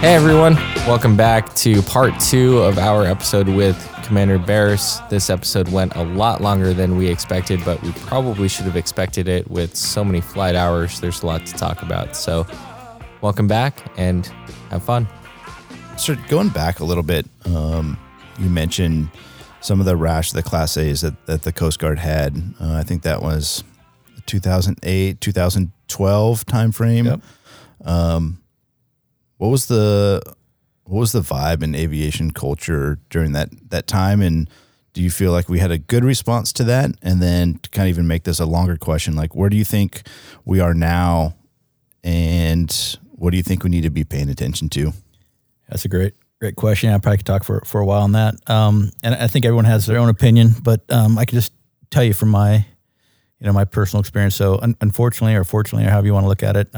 Hey everyone, welcome back to part two of our episode with Commander Barris. This episode went a lot longer than we expected, but we probably should have expected it with so many flight hours. There's a lot to talk about. So welcome back and have fun. So going back a little bit, you mentioned some of the rash of the Class A's that the Coast Guard had. I think that was 2008, 2012 timeframe. Yep. What was the vibe in aviation culture during that time? And do you feel like we had a good response to that? And then to kind of even make this a longer question, like where do you think we are now and what do you think we need to be paying attention to? That's a great question. I probably could talk for a while on that. And I think everyone has their own opinion, but I can just tell you from my, my personal experience. So unfortunately or fortunately, or however you want to look at it,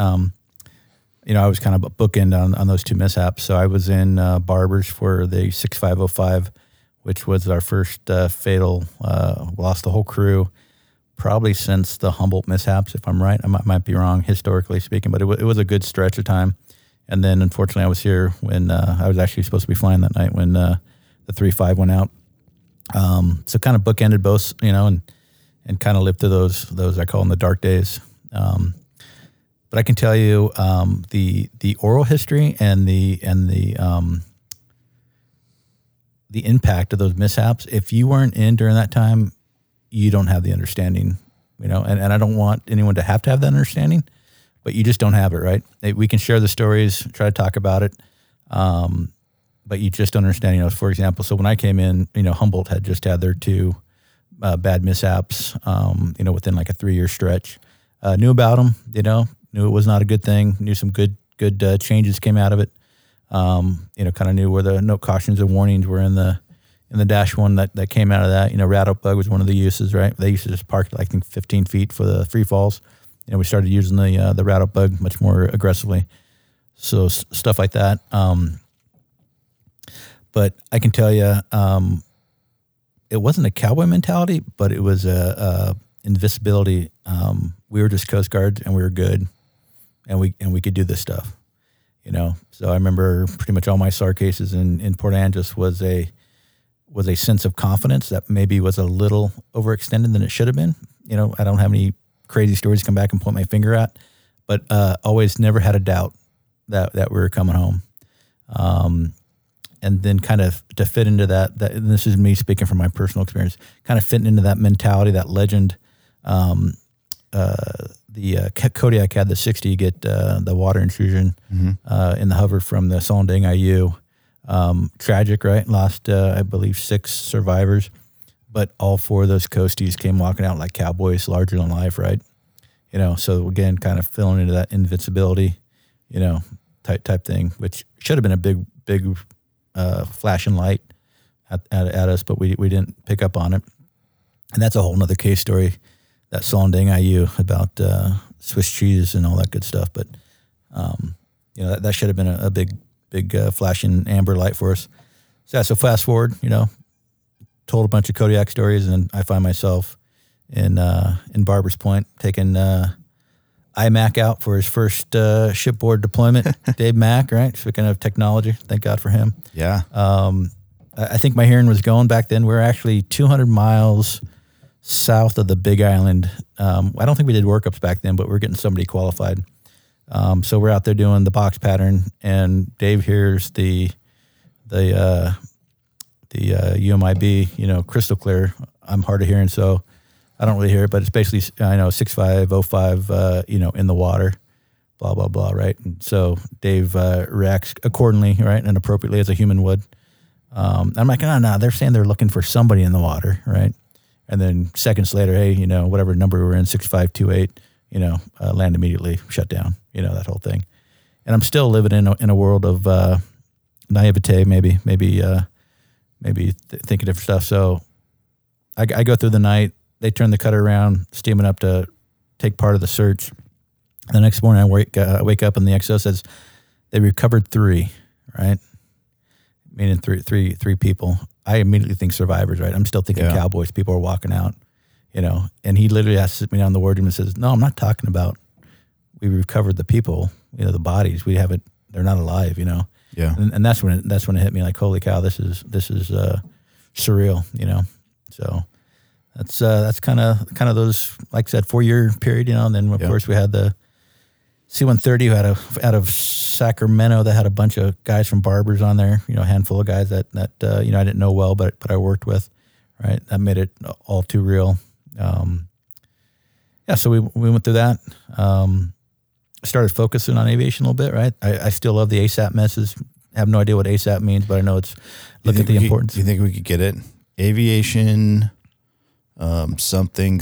I was kind of bookend on those two mishaps. So I was in Barbers for the 6505, which was our first fatal. Lost the whole crew probably since the Humboldt mishaps, if I'm right. I might be wrong, historically speaking, but it was a good stretch of time. And then, unfortunately, I was here when I was actually supposed to be flying that night when the 3-5 went out. So kind of bookended both, and kind of lived through those I call them the dark days. But I can tell you the oral history and the impact of those mishaps. If you weren't in during that time, you don't have the understanding, and I don't want anyone to have that understanding, but you just don't have it, right? We can share the stories, try to talk about it, but you just don't understand, for example. So when I came in, Humboldt had just had their two bad mishaps, within like a 3-year stretch. Knew about them, knew it was not a good thing, knew some good changes came out of it. Kind of knew where the no cautions and warnings were in the dash one that came out of that. Rattle bug was one of the uses, right? They used to just park, I think, 15 feet for the free falls. We started using the rattle bug much more aggressively. So stuff like that. But I can tell you, it wasn't a cowboy mentality, but it was a invisibility. We were just Coast Guards and we were good and we could do this stuff, So I remember pretty much all my SAR cases in Port Angeles was a sense of confidence that maybe was a little overextended than it should have been. I don't have any crazy stories to come back and point my finger at, but always never had a doubt that we were coming home. And then kind of to fit into that, and this is me speaking from my personal experience, kind of fitting into that mentality, that legend. Kodiak had the 60, you get the water intrusion in the hover from the Sondang IU. Tragic, right? Lost, I believe, 6 survivors. But all 4 of those coasties came walking out like cowboys, larger than life, right? So again, kind of filling into that invincibility, type thing, which should have been a big flashing light at us, but we didn't pick up on it. And that's a whole nother case story, that Sondang IU about Swiss cheese and all that good stuff. But, that should have been a big flashing amber light for us. So fast forward, told a bunch of Kodiak stories, and I find myself in Barbers Point taking iMac out for his first shipboard deployment. Dave Mac, right? Speaking of technology, thank God for him. Yeah. I think my hearing was going back then. We were actually 200 miles south of the Big Island. I don't think we did workups back then, but we were getting somebody qualified. So we're out there doing the box pattern, and Dave hears the UMIB, crystal clear. I'm hard of hearing, so I don't really hear it, but it's basically, 6505, in the water, blah, blah, blah, right? And so Dave reacts accordingly, right, and appropriately as a human would. I'm like, no, they're saying they're looking for somebody in the water, right? And then seconds later, hey, whatever number we were in, 6528, land immediately, shut down, that whole thing. And I'm still living in a world of naivete, maybe thinking different stuff. So I go through the night. They turn the cutter around, steaming up to take part of the search. The next morning I wake up and the XO says they recovered 3, right? Meaning three people. I immediately think survivors, right? I'm still thinking cowboys. People are walking out, and he literally asks me down in the wardroom and says, no, I'm not talking about we recovered the people, the bodies. We haven't, they're not alive, Yeah. And that's when it hit me like, holy cow, this is surreal, you know? So that's kind of those, like I said, 4-year period, you know? And then of course we had the C-130 out of Sacramento that had a bunch of guys from Barbers on there, you know, a handful of guys that you know, I didn't know well, but I worked with, right? That made it all too real. So we went through that. Started focusing on aviation a little bit, right? I still love the ASAP message. I have no idea what ASAP means, but I know it's, look at the importance. You think we could get it? Aviation, something.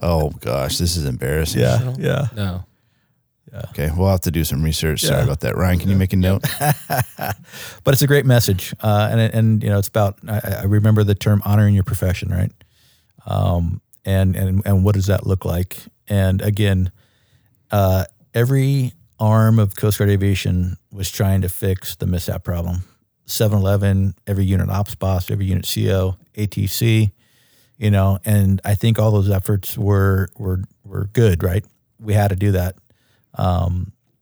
Oh, gosh, this is embarrassing. Yeah, yeah. No. Yeah. Okay, we'll have to do some research. Sorry about that. Ryan, can you make a note? But it's a great message. And you know, it's about, I remember the term honoring your profession, right? And what does that look like? And again, every arm of Coast Guard Aviation was trying to fix the mishap problem. 7-Eleven, every unit ops boss, every unit CO, ATC, you know, and I think all those efforts were good, right? We had to do that.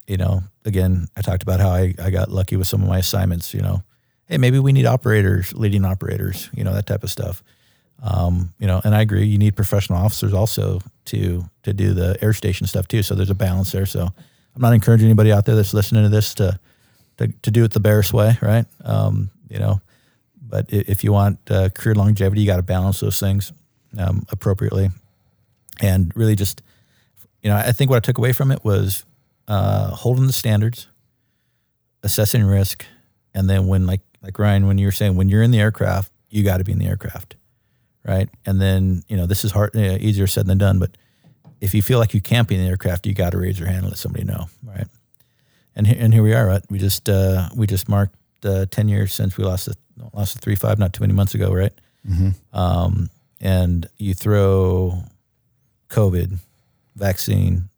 You know, again, I talked about how I got lucky with some of my assignments, you know. Hey, maybe we need operators, leading operators, you know, that type of stuff. You know, and I agree, you need professional officers also to do the air station stuff too. So there's a balance there. So I'm not encouraging anybody out there that's listening to this to do it the Barris way. Right. You know, but if you want career longevity, you got to balance those things, appropriately. And really just, you know, I think what I took away from it was, holding the standards, assessing risk. And then when, like Ryan, when you were saying, when you're in the aircraft, you got to be in the aircraft. Right. And then, you know, this is hard, easier said than done. But if you feel like you can't be in the aircraft, you got to raise your hand and let somebody know. Right. And here we are. Right. We just marked 10 years since we lost the 3-5 not too many months ago. Right. Mm-hmm. And you throw COVID, vaccine,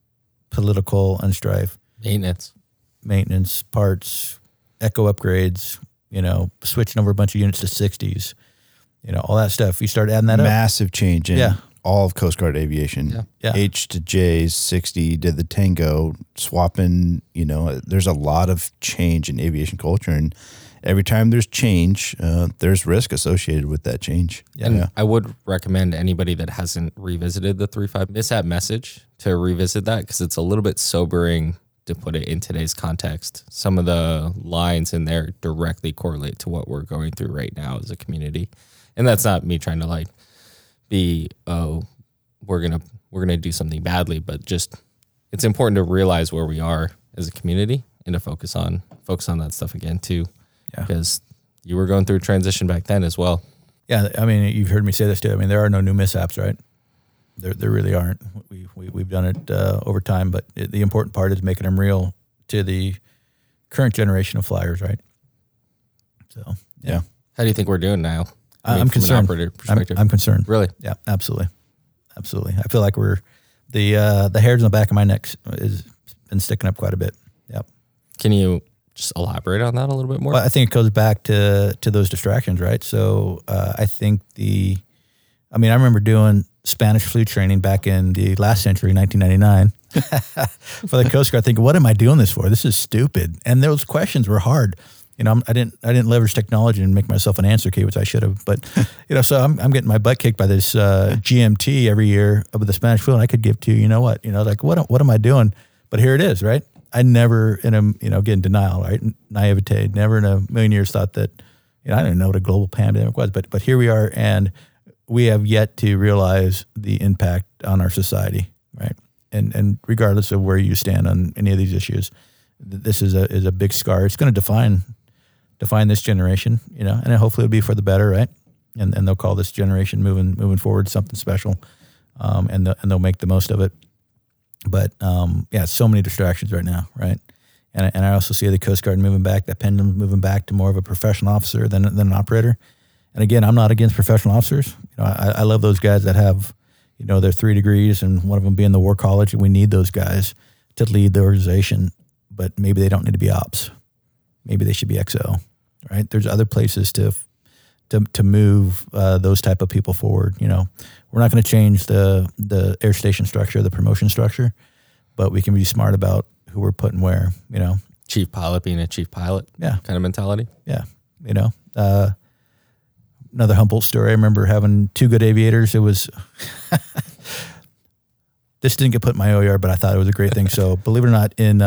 political unstrife, maintenance parts, echo upgrades, you know, switching over a bunch of units to 60s. You know, all that stuff. You start adding that up. Massive change in all of Coast Guard Aviation. Yeah. Yeah. H to J's, 60 to the Tango, swapping, you know, there's a lot of change in aviation culture. And every time there's change, there's risk associated with that change. Yeah. And I would recommend anybody that hasn't revisited the 3-5 mishap message to revisit that, because it's a little bit sobering to put it in today's context. Some of the lines in there directly correlate to what we're going through right now as a community. And that's not me trying to like be, oh, we're gonna do something badly, but just it's important to realize where we are as a community and to focus on that stuff again too, because you were going through a transition back then as well. Yeah, I mean, you've heard me say this too. I mean, there are no new mishaps, right? There really aren't. We've done it over time, but the important part is making them real to the current generation of flyers, right? So yeah. How do you think we're doing now? I'm concerned. From an operator perspective. I'm concerned. Really? Yeah, absolutely. Absolutely. I feel like we're the hairs on the back of my neck has been sticking up quite a bit. Yep. Can you just elaborate on that a little bit more? Well, I think it goes back to those distractions, right? So I think I remember doing Spanish flu training back in the last century, 1999, for the Coast Guard, thinking, what am I doing this for? This is stupid. And those questions were hard. You know, I didn't leverage technology and make myself an answer key, which I should have. But, you know, so I'm getting my butt kicked by this GMT every year of the Spanish flu. And I could give to you know what, you know, like what am I doing? But here it is, right? I never in denial, right? Naivete, never in a million years thought that, you know, I didn't know what a global pandemic was. But here we are, and we have yet to realize the impact on our society, right? And regardless of where you stand on any of these issues, this is a big scar. It's going to define this generation, you know, and hopefully it'll be for the better, right? And they'll call this generation moving forward something special, and they'll make the most of it. But so many distractions right now, right? And I also see the Coast Guard moving back, that pendulum moving back to more of a professional officer than an operator. And again, I'm not against professional officers. You know, I love those guys that have, you know, their 3 degrees and one of them being the War College, and we need those guys to lead the organization. But maybe they don't need to be ops. Maybe they should be XO, right? There's other places to move those type of people forward. You know, we're not going to change the air station structure, the promotion structure, but we can be smart about who we're putting where. You know, chief pilot being a chief pilot, yeah, kind of mentality. Yeah, you know. Another Humboldt story. I remember having two good aviators. It was this didn't get put in my OER, but I thought it was a great thing. So believe it or not, in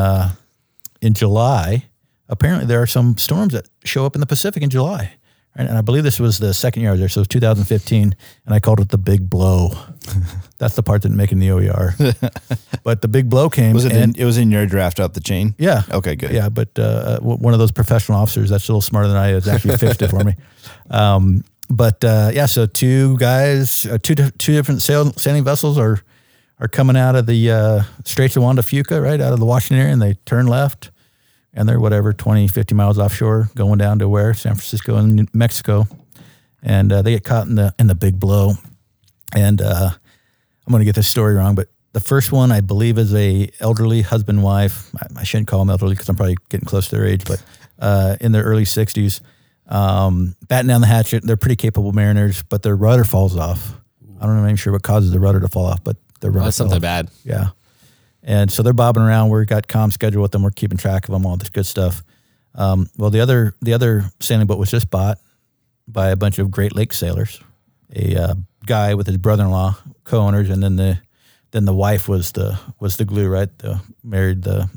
July, apparently there are some storms that show up in the Pacific in July. And I believe this was the second year I was there, so it was 2015, and I called it the big blow. That's the part that didn't make it in the OER. But the big blow came. It was in your draft up the chain? Yeah. Okay, good. Yeah, but one of those professional officers, that's a little smarter than I is, actually fixed it for me. So two guys, two different sailing vessels are coming out of the Straits of Juan de Fuca, right, out of the Washington area, and they turn left. And they're 20-50 miles offshore, going down to where San Francisco and New Mexico, and they get caught in the big blow. And I'm going to get this story wrong, but the first one I believe is a elderly husband wife. I shouldn't call them elderly because I'm probably getting close to their age, but in their early 60s, batting down the hatchet. They're pretty capable mariners, but their rudder falls off. I don't know, I'm not even sure what causes the rudder to fall off, but the rudder. That's something off. Bad. Yeah. And so they're bobbing around. We've got comm schedule with them. We're keeping track of them, all this good stuff. Well, the other sailing boat was just bought by a bunch of Great Lakes sailors, a guy with his brother-in-law, co-owners, and then the wife was the glue, right? Married the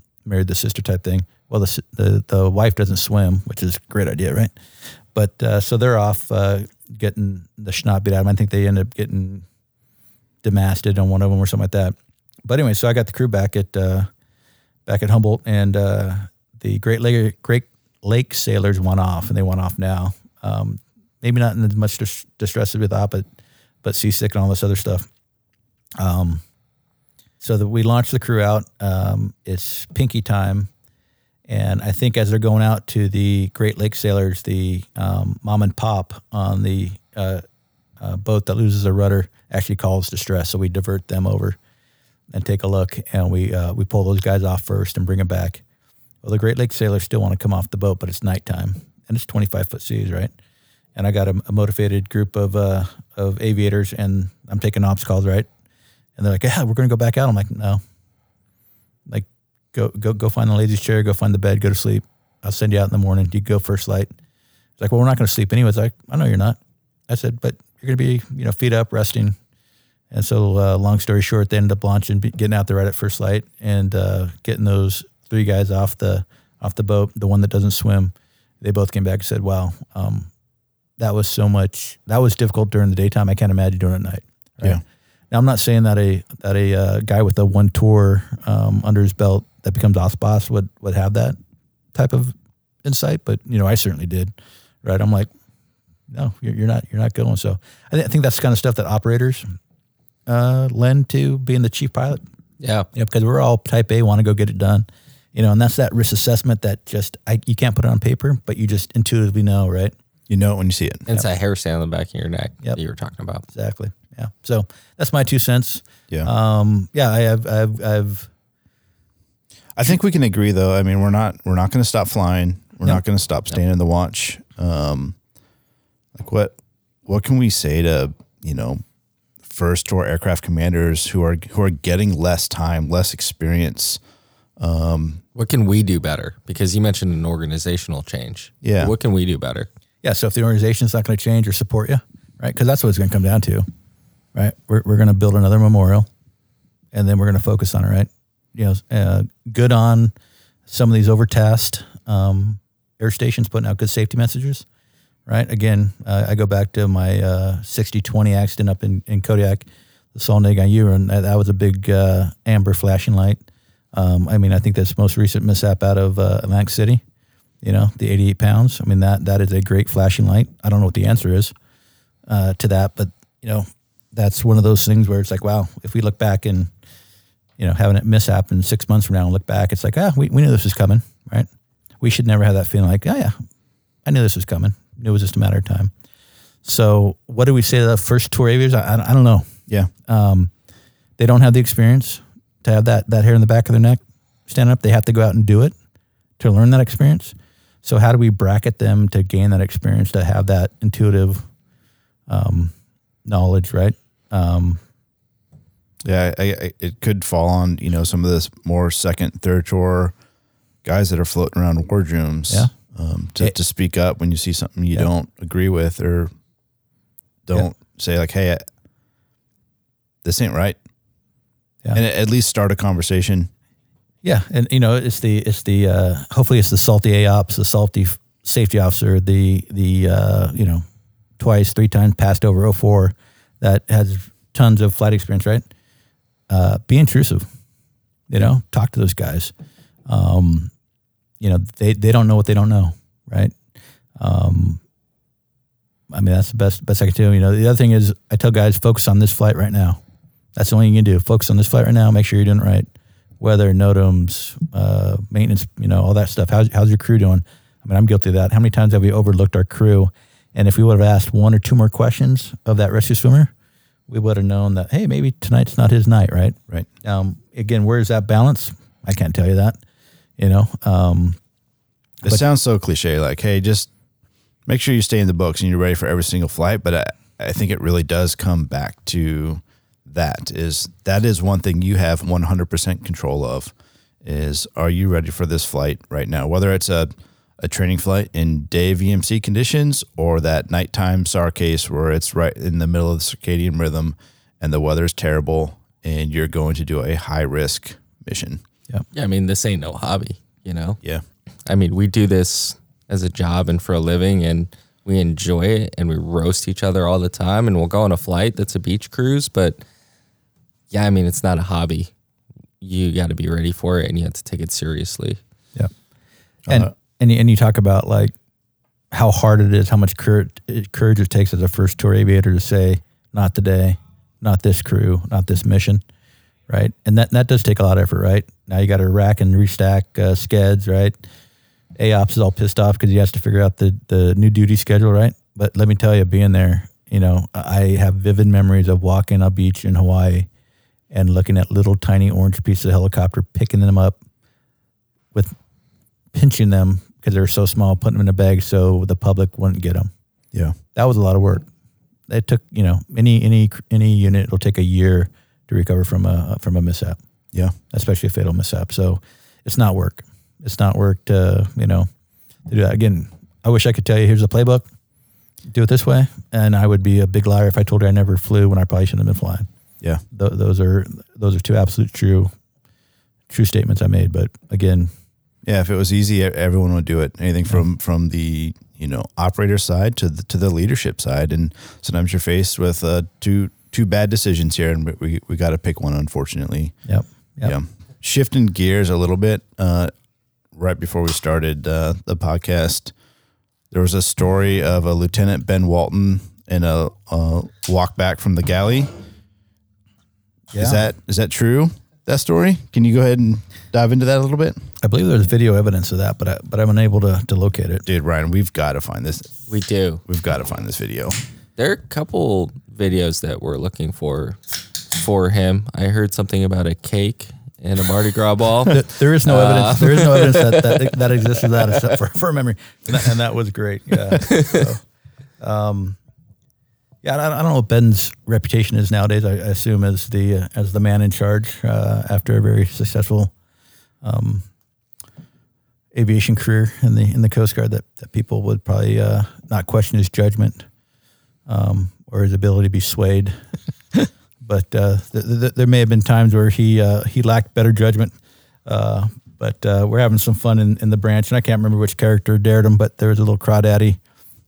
sister type thing. Well, the wife doesn't swim, which is a great idea, right? But so they're off getting the schnout beat out of them. I think they ended up getting demasted on one of them or something like that. But anyway, so I got the crew back at Humboldt, and the Great Lake sailors went off, and they went off now. Maybe not in as much distress as we thought, but seasick and all this other stuff. So we launched the crew out. It's pinky time, and I think as they're going out to the Great Lake sailors, the mom and pop on the boat that loses their rudder actually calls distress, so we divert them over and take a look, and we pull those guys off first and bring them back. Well, the Great Lakes sailors still want to come off the boat, but it's nighttime, and it's 25-foot seas, right? And I got a motivated group of aviators, and I'm taking ops calls, right? And they're like, yeah, we're going to go back out. I'm like, no. Like, go find the lady's chair, go find the bed, go to sleep. I'll send you out in the morning. You go first light. It's like, well, we're not going to sleep anyways. Like, I know you're not. I said, but you're going to be, feet up, resting. And so long story short, they ended up launching, getting out there right at first light and getting those three guys off the boat, the one that doesn't swim. They both came back and said, wow, that was so much. That was difficult during the daytime. I can't imagine doing it at night. Right? Yeah. Now, I'm not saying that a guy with a one tour under his belt that becomes off boss would have that type of insight, but, I certainly did. Right. I'm like, no, you're not going. So I think that's the kind of stuff that operators lend to being the chief pilot. Yeah. Because we're all type A, want to go get it done. And that's that risk assessment that just, you can't put it on paper, but you just intuitively know, right? You know it when you see it. And it's that hairstand on the back of your neck that you were talking about. Exactly. Yeah. So that's my 2 cents. Yeah. I think we can agree though. I mean, we're not going to stop flying. We're not going to stop standing in the watch. What can we say to, first or aircraft commanders who are getting less time, less experience? What can we do better? Because you mentioned an organizational change. Yeah. What can we do better? Yeah. So if the organization's not going to change or support you, right? Because that's what it's going to come down to, right? We're going to build another memorial, and then we're going to focus on it, right? Good on some of these overtasked air stations putting out good safety messages. Right. Again, I go back to my 60-20 accident up in Kodiak, the Saulniganyu, and that was a big amber flashing light. I think that's the most recent mishap out of Atlantic City, the 88 pounds. I mean, that is a great flashing light. I don't know what the answer is to that, but, that's one of those things where it's like, wow, if we look back and, having it mishap in 6 months from now and look back, it's like, we knew this was coming, right? We should never have that feeling like, oh, yeah, I knew this was coming. It was just a matter of time. So what do we say to the first tour aviators? I don't know. Yeah. They don't have the experience to have that hair in the back of their neck standing up. They have to go out and do it to learn that experience. So how do we bracket them to gain that experience, to have that intuitive knowledge, right? It could fall on, some of this more second, third tour guys that are floating around ward rooms to speak up when you see something you don't agree with, or don't say like, hey, this ain't right. Yeah. And at least start a conversation. Yeah. And you know, it's the hopefully it's the salty AOPS, the salty safety officer, the twice, three times passed over 04 that has tons of flight experience, right? Be intrusive, you know, talk to those guys. You know, they don't know what they don't know. Right. I mean, that's the best I can do. You know, the other thing is I tell guys, focus on this flight right now. That's the only thing you can do. Focus on this flight right now. Make sure you're doing it right. Weather, NOTAMs, maintenance, you know, all that stuff. How's your crew doing? I mean, I'm guilty of that. How many times have we overlooked our crew? And if we would have asked one or two more questions of that rescue swimmer, we would have known that, hey, maybe tonight's not his night, right? Right. Again, where's that balance? I can't tell you that, you know. It sounds so cliche, like, hey, just make sure you stay in the books and you're ready for every single flight. But I think it really does come back to that is one thing you have 100% control of is, are you ready for this flight right now? Whether it's a training flight in day VMC conditions or that nighttime SAR case where it's right in the middle of the circadian rhythm and the weather's terrible and you're going to do a high risk mission. Yeah. Yeah. I mean, this ain't no hobby, you know? Yeah. I mean, we do this as a job and for a living, and we enjoy it, and we roast each other all the time, and we'll go on a flight that's a beach cruise, but yeah, I mean, it's not a hobby. You got to be ready for it, and you have to take it seriously. Yeah. And you talk about like how hard it is, how much courage it takes as a first tour aviator to say, not today, not this crew, not this mission, right? And that does take a lot of effort, right? Now you got to rack and restack skeds, right? AOPS is all pissed off because he has to figure out the new duty schedule, right? But let me tell you, being there, you know, I have vivid memories of walking a beach in Hawaii and looking at little tiny orange pieces of helicopter, picking them up with pinching them because they're so small, putting them in a bag so the public wouldn't get them. Yeah. That was a lot of work. It took, you know, any unit will take a year to recover from a mishap. Yeah. Especially a fatal mishap. So it's not work. It's not work to, you know, to do that. Again, I wish I could tell you, here's the playbook, do it this way. And I would be a big liar if I told you I never flew when I probably shouldn't have been flying. Yeah. Those are two absolute true statements I made. But again. Yeah. If it was easy, everyone would do it. Anything from the, you know, operator side to the leadership side. And sometimes you're faced with two bad decisions here, and we got to pick one, unfortunately. Yep. Yeah. Shifting gears a little bit, right before we started the podcast, there was a story of a Lieutenant Ben Walton in a walk back from the galley. Yeah. Is that true? That story? Can you go ahead and dive into that a little bit? I believe there's video evidence of that, but I'm unable to locate it. Dude, Ryan, we've got to find this. We do. We've got to find this video. There are a couple videos that we're looking for him. I heard something about a cake and a Mardi Gras ball. There is no evidence. There is no evidence that exists without us, except for memory. And that was great. Yeah. So, I don't know what Ben's reputation is nowadays. I assume as the man in charge after a very successful aviation career in the Coast Guard, that people would probably not question his judgment or his ability to be swayed. But there may have been times where he lacked better judgment. But we're having some fun in the branch, and I can't remember which character dared him, but there was a little crawdaddy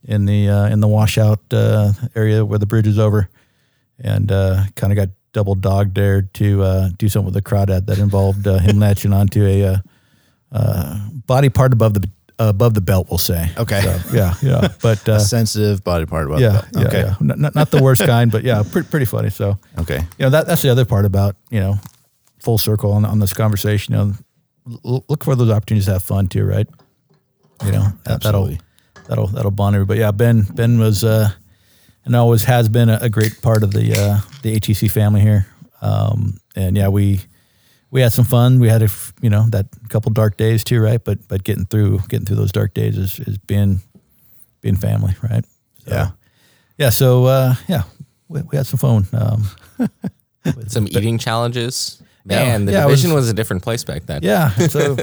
in the washout area where the bridge is over, and kind of got double dog dared to do something with the crawdad that involved him latching onto a body part above the belt, we'll say. Okay. So, yeah. But a sensitive body part above the belt. Okay. Yeah. Not the worst kind, but yeah, pretty funny. So okay, you know, that's the other part about, you know, full circle on this conversation. You know, look for those opportunities to have fun too, right? You know, that'll bond everybody. Yeah, Ben was and always has been a great part of the ATC family here. And yeah, we had some fun. We had that couple dark days too, right? But getting through those dark days is being family, right? So, yeah. So we had some fun. Some eating challenges. Man, the division was a different place back then. Yeah. So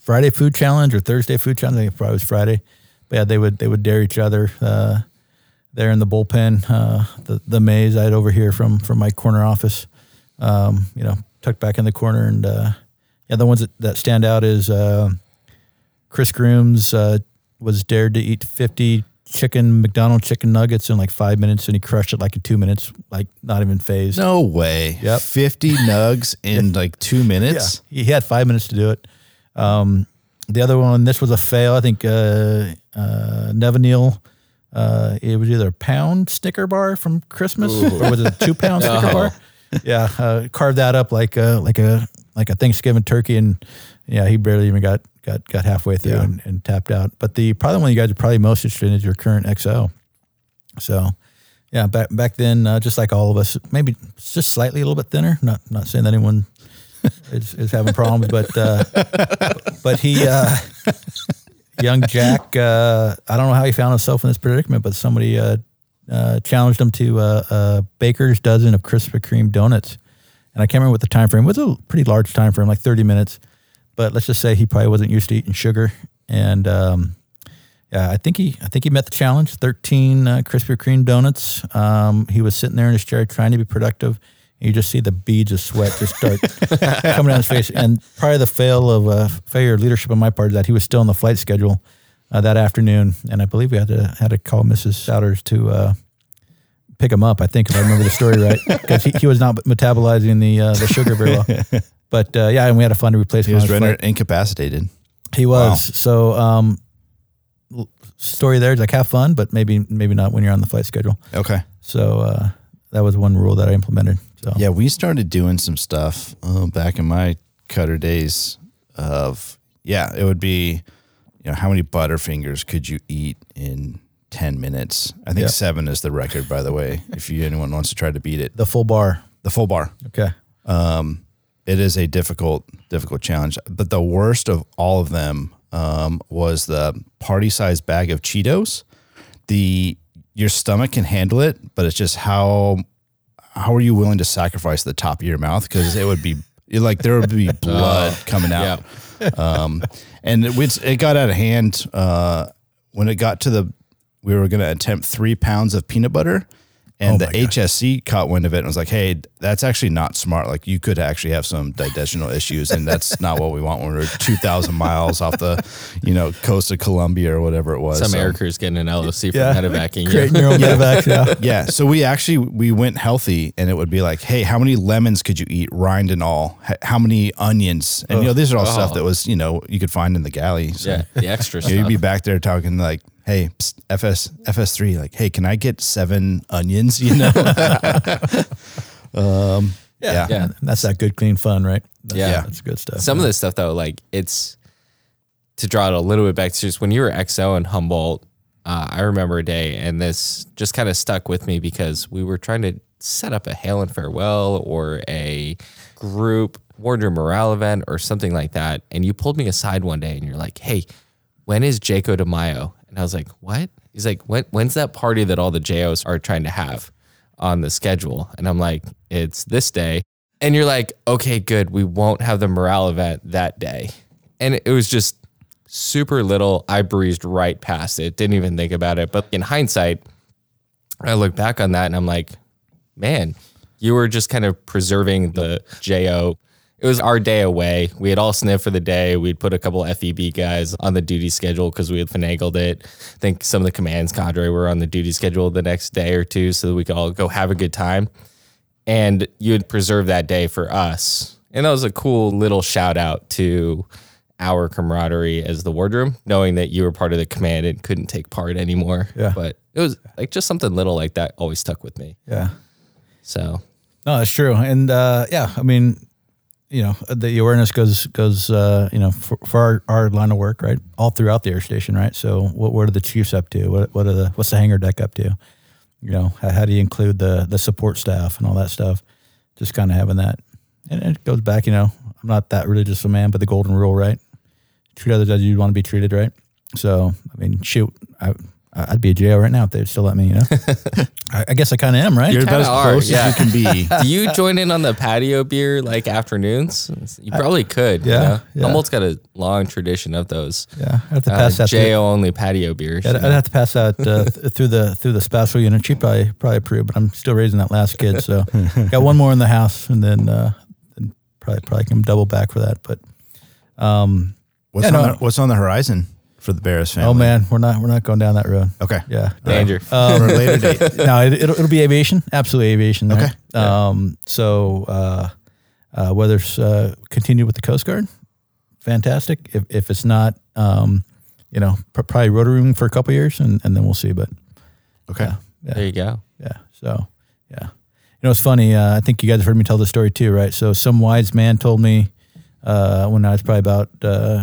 Friday food challenge or Thursday food challenge. I think it probably was Friday. But yeah, they would dare each other there in the bullpen, the maze. I'd overhear from my corner office, tucked back in the corner. And the ones that stand out is Chris Grooms was dared to eat 50 McDonald's chicken nuggets in like 5 minutes, and he crushed it like in 2 minutes, like not even phased. No way. Yep. 50 nugs in like 2 minutes? Yeah. He had 5 minutes to do it. The other one, this was a fail. I think Nevanil, it was either a pound Snicker bar from Christmas, or was it a 2-pound Snicker bar? Yeah, carved that up like a Thanksgiving turkey, and yeah, he barely even got halfway through and tapped out. But the probably one you guys are probably most interested in is your current XO. So yeah, back then, just like all of us, maybe just slightly a little bit thinner. Not saying that anyone is having problems, but he, young Jack, I don't know how he found himself in this predicament, but somebody challenged him to a baker's dozen of Krispy Kreme donuts, and I can't remember what the time frame was. It was a pretty large time frame, like 30 minutes. But let's just say he probably wasn't used to eating sugar, and I think he met the challenge. 13 Krispy Kreme donuts. He was sitting there in his chair trying to be productive. And you just see the beads of sweat just start coming down his face. And probably the failure of leadership on my part is that he was still on the flight schedule that afternoon, and I believe we had to call Mrs. Souters to pick him up. I think if I remember the story right, because he was not metabolizing the sugar very well. But, and we had a fund to replace him. He was rendered incapacitated. He was. Wow. So, story there is like, have fun, but maybe not when you're on the flight schedule. Okay. So, that was one rule that I implemented. So. Yeah, we started doing some stuff back in my cutter days of, it would be, how many Butterfingers could you eat in 10 minutes? I think 7 is the record, by the way, if anyone wants to try to beat it. The full bar. Okay. It is a difficult challenge, but the worst of all of them was the party-sized bag of Cheetos. Your stomach can handle it, but it's just how are you willing to sacrifice the top of your mouth? Because it would be like there would be blood coming out, and it got out of hand when it got to we were going to attempt 3 pounds of peanut butter. And the HSC caught wind of it and was like, hey, that's actually not smart. Like, you could actually have some digestional issues, and that's not what we want when we're 2,000 miles off the, coast of Colombia or whatever it was. Some air crew's getting an LOC for medevacing. Creating your own medevac, Yeah, so we went healthy, and it would be like, hey, how many lemons could you eat, rind and all? How many onions? And, these are all stuff that was, you could find in the galley. So. Yeah, the extra stuff. You'd be back there talking like, hey, FS3, like, hey, can I get 7 onions, That's that good, clean fun, right? That's good stuff. Some of this stuff, though, like, it's, to draw it a little bit back to just when you were XO in Humboldt, I remember a day, and this just kind of stuck with me because we were trying to set up a hail and farewell or a group wardrobe morale event or something like that, and you pulled me aside one day, and you're like, hey, when is Jaco de Mayo? And I was like, what? He's like, when's that party that all the JOs are trying to have on the schedule? And I'm like, it's this day. And you're like, okay, good. We won't have the morale event that day. And it was just super little. I breezed right past it. Didn't even think about it. But in hindsight, I look back on that and I'm like, man, you were just kind of preserving the JO. It was our day away. We had all sniffed for the day. We'd put a couple FEB guys on the duty schedule because we had finagled it. I think some of the commands cadre were on the duty schedule the next day or two so that we could all go have a good time. And you had preserved that day for us. And that was a cool little shout out to our camaraderie as the wardroom, knowing that you were part of the command and couldn't take part anymore. Yeah. But it was like just something little like that always stuck with me. Yeah. So. No, that's true. And I mean, the awareness goes. For our line of work, right, all throughout the air station, right. So, what are the chiefs up to? What's the hangar deck up to? How do you include the support staff and all that stuff? Just kind of having that, and it goes back. I'm not that religious a man, but the golden rule, right? Treat others as you want to be treated, right? So, I mean, shoot, I I'd be a jail right now if they'd still let me, you know? I guess I kind of am, right? You're about as close as you can be. Do you join in on the patio beer, like, afternoons? You probably could, yeah, you know? Yeah. Humboldt's got a long tradition of those. Yeah, I'd have to pass that. Jail-only patio beers. Yeah, I'd have to pass that through the spousal unit. She probably approved, but I'm still raising that last kid, so got one more in the house, and then probably can double back for that. But what's on the horizon? For the Barris family. Oh man, we're not going down that road. Okay. Yeah. Danger. For a later date. No, it'll be aviation. Absolutely aviation. Right? Okay. So whether it's continue with the Coast Guard, fantastic. If it's not, probably rotoring for a couple of years and then we'll see. But okay. Yeah. There you go. Yeah. So yeah, it's funny. I think you guys have heard me tell this story too, right? So some wise man told me. When I was probably about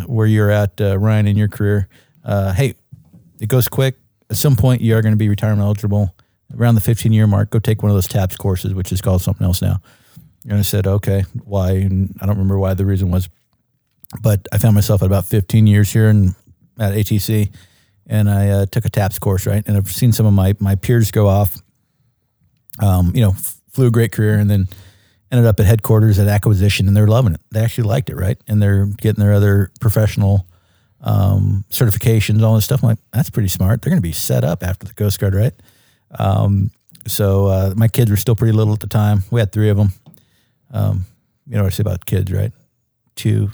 where you're at, Ryan, in your career, hey, it goes quick. At some point, you are going to be retirement eligible. Around the 15-year mark, go take one of those TAPS courses, which is called something else now. And I said, okay, why? And I don't remember why the reason was. But I found myself at about 15 years here at ATC, and I took a TAPS course, right? And I've seen some of my peers go off, flew a great career, and then ended up at headquarters at acquisition, and they're loving it. They actually liked it, right? And they're getting their other professional certifications, all this stuff. I'm like, that's pretty smart. They're going to be set up after the Coast Guard, right? So my kids were still pretty little at the time. We had three of them. What I say about kids, right? Two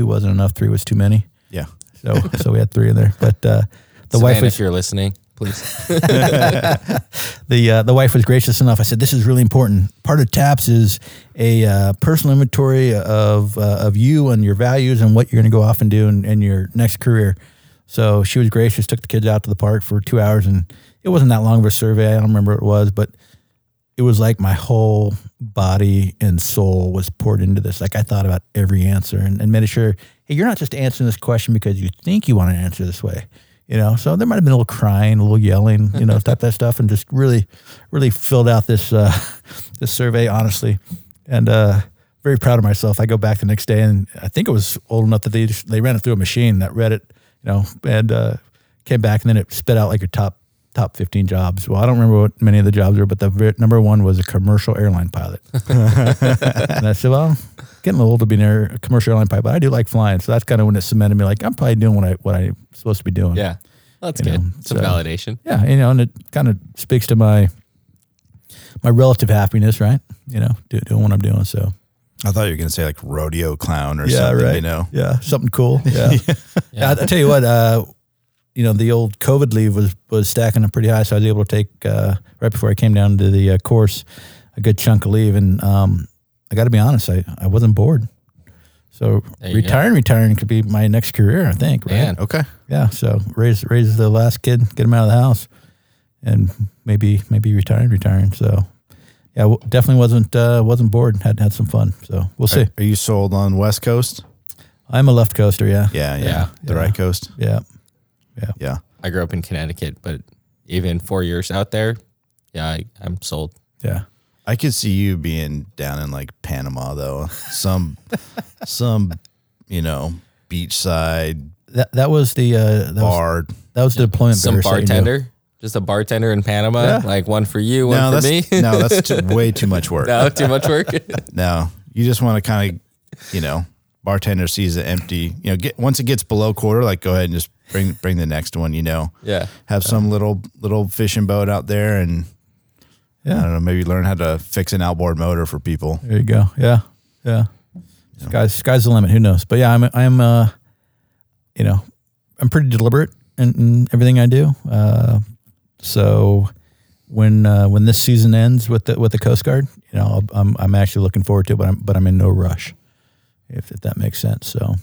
wasn't enough. Three was too many. Yeah. So we had three in there. But the Savannah, wife was, if you're listening. The wife was gracious enough. I said, this is really important. Part of TAPS is a personal inventory of you and your values and what you're going to go off and do in your next career. So she was gracious, took the kids out to the park for 2 hours, and it wasn't that long of a survey. I don't remember what it was, but it was like my whole body and soul was poured into this. Like I thought about every answer and made sure, hey, you're not just answering this question because you think you want to answer this way. So there might have been a little crying, a little yelling, type that stuff, and just really, really filled out this this survey, honestly. And very proud of myself. I go back the next day, and I think it was old enough that they ran it through a machine that read it, and came back, and then it spit out like your top 15 jobs. Well, I don't remember what many of the jobs were, but the number one was a commercial airline pilot. And I said, well, getting a little old to be near a commercial airline pilot, but I do like flying. So that's kind of when it cemented me, like, I'm probably doing what I'm supposed to be doing. Yeah. Well, that's good. Some validation. Yeah. And it kind of speaks to my relative happiness, right? Doing what I'm doing. So I thought you were going to say like rodeo clown or something, right. Yeah. Something cool. Yeah. Yeah. I'll tell you what, the old COVID leave was stacking up pretty high. So I was able to take, right before I came down to the course, a good chunk of leave. And I got to be honest, I wasn't bored. So retiring could be my next career, I think. Right? Man. Okay. Yeah. So raise the last kid, get him out of the house, and maybe retiring. So yeah, definitely wasn't bored. Had some fun. So we'll see. Are you sold on West Coast? I'm a left coaster. Yeah. Yeah. The right coast. Yeah. Yeah. Yeah. I grew up in Connecticut, but even 4 years out there, yeah, I'm sold. Yeah. I could see you being down in like Panama though. Some beachside. That was the bar. That was the deployment. Some bartender. Just a bartender in Panama, like one for you, one for me. No, that's way too much work. No, too much work. No. You just want to kind of, bartender sees the empty, once it gets below quarter, like go ahead and just bring the next one, Yeah. Have some little fishing boat out there and I don't know, maybe learn how to fix an outboard motor for people. There you go. Yeah. Yeah. Sky's the limit. Who knows? But yeah, I'm pretty deliberate in everything I do. So when this season ends with the Coast Guard, I'm actually looking forward to it, but I'm in no rush, if that makes sense. So,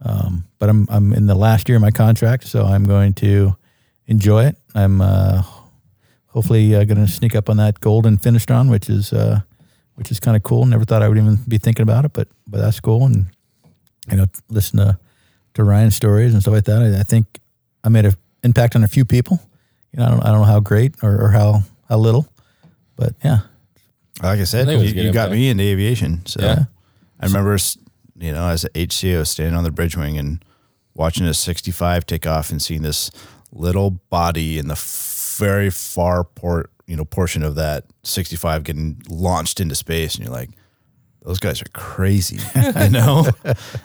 but I'm in the last year of my contract, so I'm going to enjoy it. I'm, hopefully going to sneak up on that golden finish round, which is kind of cool. Never thought I would even be thinking about it, but that's cool. And, listen to Ryan's stories and stuff like that. I think I made an impact on a few people. I don't know how great or how little, but yeah. Like I said, you got me into aviation. So yeah. I remember, as an HCO standing on the bridge wing and watching a 65 take off and seeing this little body in the very far portion of that 65 getting launched into space, and you're like, those guys are crazy. I know.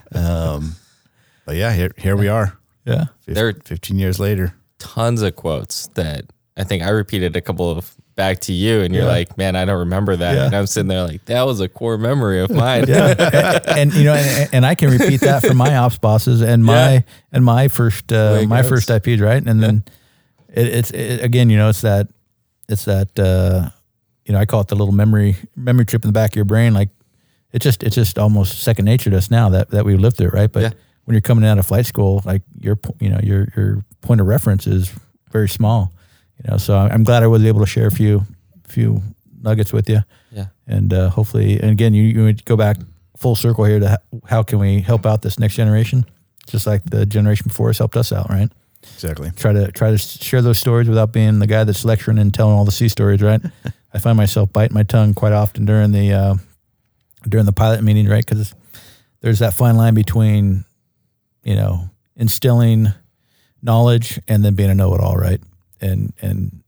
But yeah, here we are. Yeah. There are 15 years later. Tons of quotes that I think I repeated a couple of back to you, and you're like, man, I don't remember that. Yeah. And I'm sitting there like, that was a core memory of mine. And you know, and I can repeat that for my ops bosses and my first IPs. Right. And then it's again, you know, it's that, you know, I call it the little memory trip in the back of your brain. Like it's just almost second nature to us now that we lived through it. Right. But when you're coming out of flight school, like your point of reference is very small, you know? So I'm glad I was able to share a few nuggets with you. Yeah. And hopefully, and again, you would go back full circle here to how can we help out this next generation? Just like the generation before us helped us out. Right. Exactly. Try to share those stories without being the guy that's lecturing and telling all the sea stories. Right. I find myself biting my tongue quite often during the pilot meeting, right? Because there's that fine line between, you know, instilling knowledge and then being a know-it-all, right? And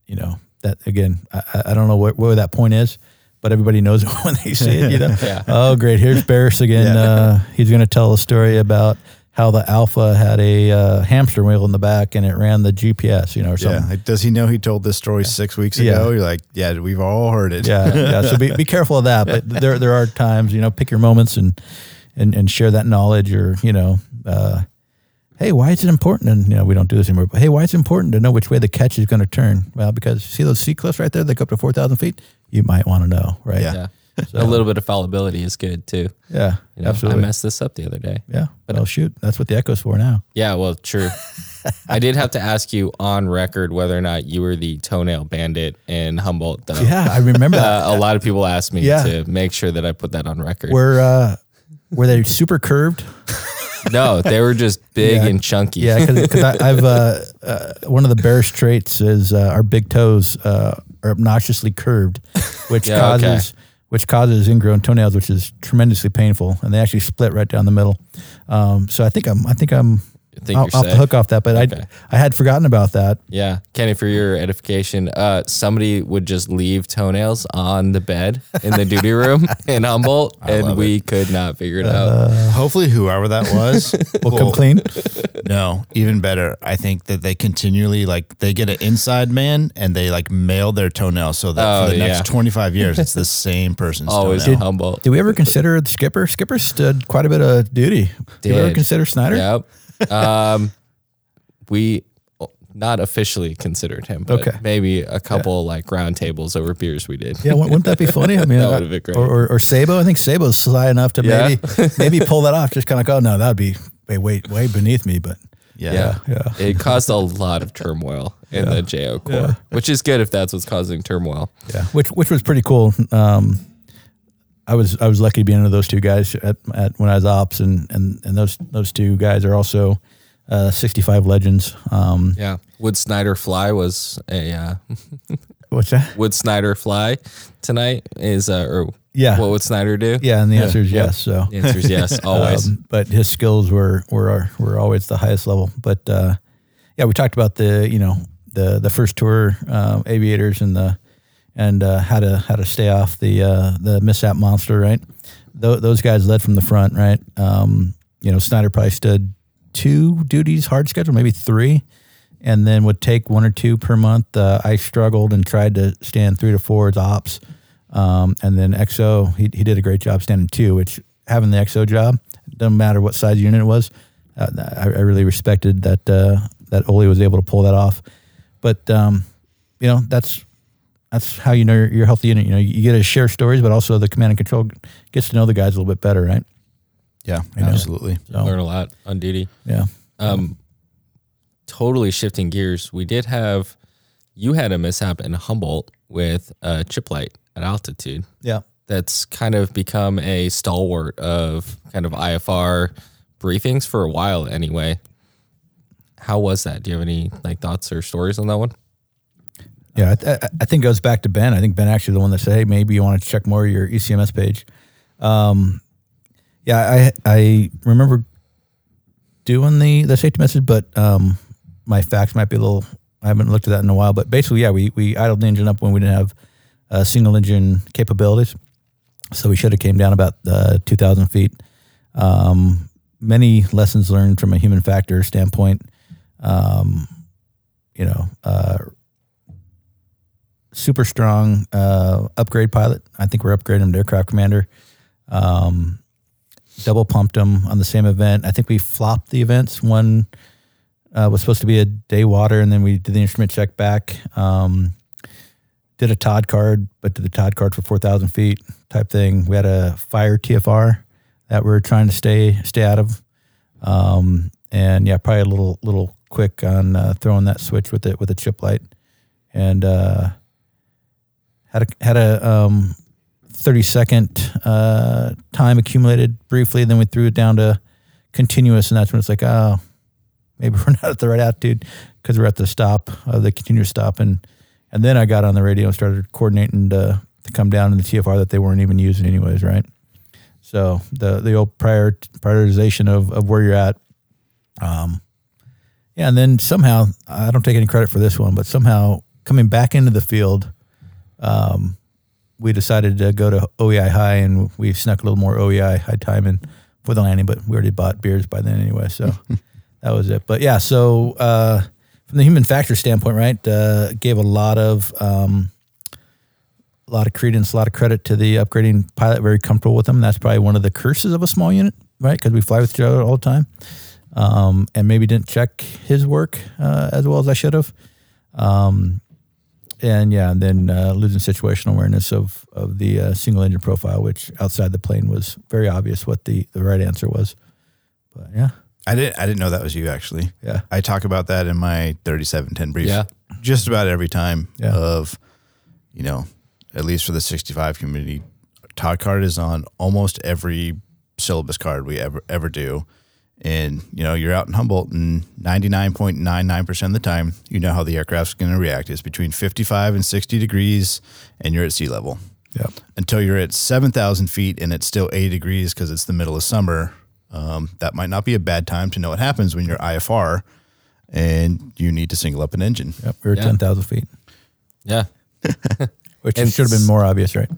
you know, that again, I don't know where that point is, but everybody knows it when they see it, you know? Oh, great. Here's Barris again. He's going to tell a story about how the Alpha had a hamster wheel in the back and it ran the GPS, you know, or something. Yeah. Like, does he know he told this story 6 weeks ago? You're like, yeah, we've all heard it. Yeah. So be careful of that. But there are times, you know, pick your moments and share that knowledge, or, you know, hey, why is it important? And, you know, we don't do this anymore, but hey, why is it important to know which way the catch is going to turn? Well, because see those sea cliffs right there, they go up to 4,000 feet. You might want to know, right? Yeah. So, a little bit of fallibility is good too. Yeah, you know, absolutely. I messed this up the other day. Yeah, but oh shoot, that's what the echo's for now. Yeah, well, true. I did have to ask you on record whether or not you were the toenail bandit in Humboldt, though. Yeah, I remember that. A lot of people asked me to make sure that I put that on record. Were they super curved? No, they were just big and chunky. Yeah, because I've one of the Barris traits is our big toes are obnoxiously curved, which causes ingrown toenails, which is tremendously painful, and they actually split right down the middle. So I think I'm off the hook off that, but I had forgotten about that. Yeah, Kenny, for your edification, somebody would just leave toenails on the bed in the duty room in Humboldt, and we could not figure it out. Hopefully, whoever that was will come clean. No, even better. I think that they continually, like, they get an inside man and they like mail their toenails so that for the next 25 years, it's the same person's always toenail. Humboldt. Did we ever consider the Skipper? Skipper stood quite a bit of duty. Did we ever consider Snyder? Yep. We not officially considered him, but maybe a couple like round tables over beers we did. Yeah, wouldn't that be funny? I mean, that would have been great. Or Sabo. I think Sabo's sly enough to maybe pull that off. Just kind of like, oh no, that'd be way beneath me. But yeah. It caused a lot of turmoil in the JO Corps, which is good if that's what's causing turmoil. Yeah, which was pretty cool. I was lucky to be under those two guys at when I was ops, and those two guys are also 65 legends. Would Snyder fly was a what's that? Would Snyder fly tonight is what would Snyder do? Yeah, and the answer is yes. So the answer is yes, always. But his skills were always the highest level. But we talked about the, you know, the first tour aviators and the. And how to stay off the mishap monster, right? Those guys led from the front, right? You know, Snyder probably stood two duties hard schedule, maybe three, and then would take one or two per month. I struggled and tried to stand three to four as ops, and then XO he did a great job standing two. Which having the XO job, doesn't matter what size unit it was, I really respected that Ole was able to pull that off. But you know, that's how you know your healthy unit. You know, you get to share stories, but also the command and control gets to know the guys a little bit better, right? Yeah, absolutely. So, learn a lot on duty. Yeah. Totally shifting gears. We did have, you had a mishap in Humboldt with a chip light at altitude. Yeah. That's kind of become a stalwart of kind of IFR briefings for a while anyway. How was that? Do you have any like thoughts or stories on that one? Yeah, I think it goes back to Ben. I think Ben actually the one that said, "Hey, maybe you want to check more of your ECMS page." I remember doing the safety message, but my facts might be a little, I haven't looked at that in a while, but basically, yeah, we idled the engine up when we didn't have single engine capabilities. So we should have came down about 2,000 feet. Many lessons learned from a human factor standpoint. Super strong upgrade pilot. I think we're upgrading him to aircraft commander. Double pumped him on the same event. I think we flopped the events. One was supposed to be a day water, and then we did the instrument check back. Did a Todd card, but did the Todd card for 4,000 feet type thing. We had a fire TFR that we were trying to stay out of. And yeah, probably a little quick on throwing that switch with a chip light. And had a 30-second time accumulated briefly. Then we threw it down to continuous, and that's when it's like, oh, maybe we're not at the right altitude because we're at the stop of the continuous stop. And then I got on the radio and started coordinating to come down in the TFR that they weren't even using anyways, right? So the old prioritization of where you're at. Yeah, and then somehow, I don't take any credit for this one, but somehow coming back into the field, we decided to go to OEI high, and we snuck a little more OEI high time in for the landing, but we already bought beers by then anyway, so that was it. But yeah, so from the human factor standpoint, right, gave a lot of credence, a lot of credit to the upgrading pilot, very comfortable with them. That's probably one of the curses of a small unit, right, because we fly with each other all the time, and maybe didn't check his work as well as I should have. And then losing situational awareness of the single engine profile, which outside the plane was very obvious what the right answer was. But yeah, I didn't know that was you actually. Yeah, I talk about that in my 3710 brief. Yeah, just about every time. Yeah. Of, you know, at least for the 65 community, Todd card is on almost every syllabus card we ever do. And, you know, you're out in Humboldt, and 99.99% of the time, you know how the aircraft's going to react. It's between 55 and 60 degrees, and you're at sea level. Yep. Until you're at 7,000 feet, and it's still 80 degrees because it's the middle of summer. That might not be a bad time to know what happens when you're IFR, and you need to single up an engine. Yep, we're at 10,000 feet. Yeah. Which should have been more obvious, right?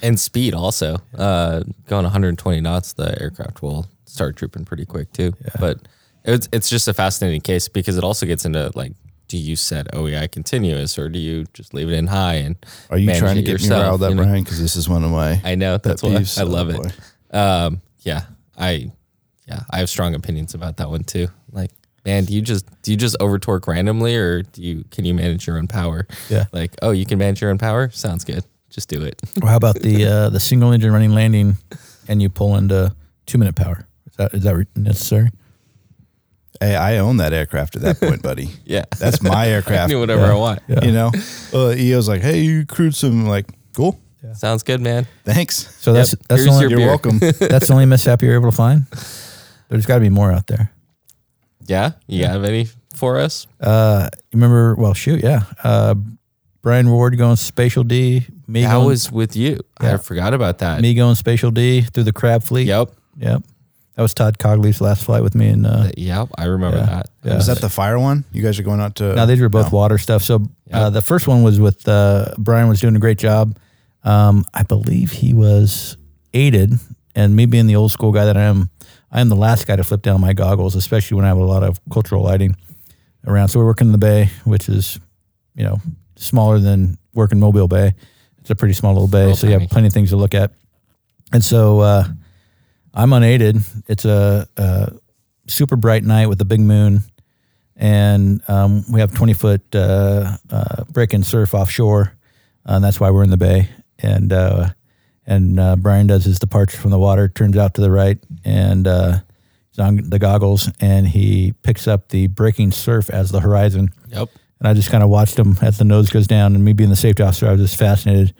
And speed also. Going 120 knots, the aircraft will start drooping pretty quick too. Yeah. But it's just a fascinating case because it also gets into, like, do you set OEI continuous or do you just leave it in high? And are you trying to get yourself, me riled up, Brian? Because this is one of my, I know, that's why I love it. I have strong opinions about that one too. Like, man, do you just over torque randomly, or can you manage your own power? Yeah. Like, oh, you can manage your own power? Sounds good. Just do it. Or how about the single engine running landing, and you pull into 2 minute power? Is that necessary? Hey, I own that aircraft at that point, buddy. Yeah. That's my aircraft. I can do whatever I want. Yeah. You know? EO's like, hey, you crewed some, like, cool. Yeah. Sounds good, man. Thanks. So that's the only, you're welcome. That's the only mishap you're able to find? There's got to be more out there. Yeah? You have any for us? Brian Ward going spatial D. I was with you. Yeah. I forgot about that. Me going spatial D through the crab fleet. Yep. That was Todd Cogley's last flight with me. And I remember that. Yeah. Was that the fire one? You guys are going out to... No, these were both water stuff. So the first one was with... Brian was doing a great job. I believe he was aided. And me being the old school guy that I am the last guy to flip down my goggles, especially when I have a lot of cultural lighting around. So we're working in the bay, which is, you know, smaller than working Mobile Bay. It's a pretty small little bay, so you have plenty of things to look at. And so... I'm unaided. It's a super bright night with a big moon, and we have 20-foot break and surf offshore, and that's why we're in the bay. And Brian does his departure from the water, turns out to the right, and he's on the goggles, and he picks up the breaking surf as the horizon. Yep. And I just kind of watched him as the nose goes down, and me being the safety officer, I was just fascinated,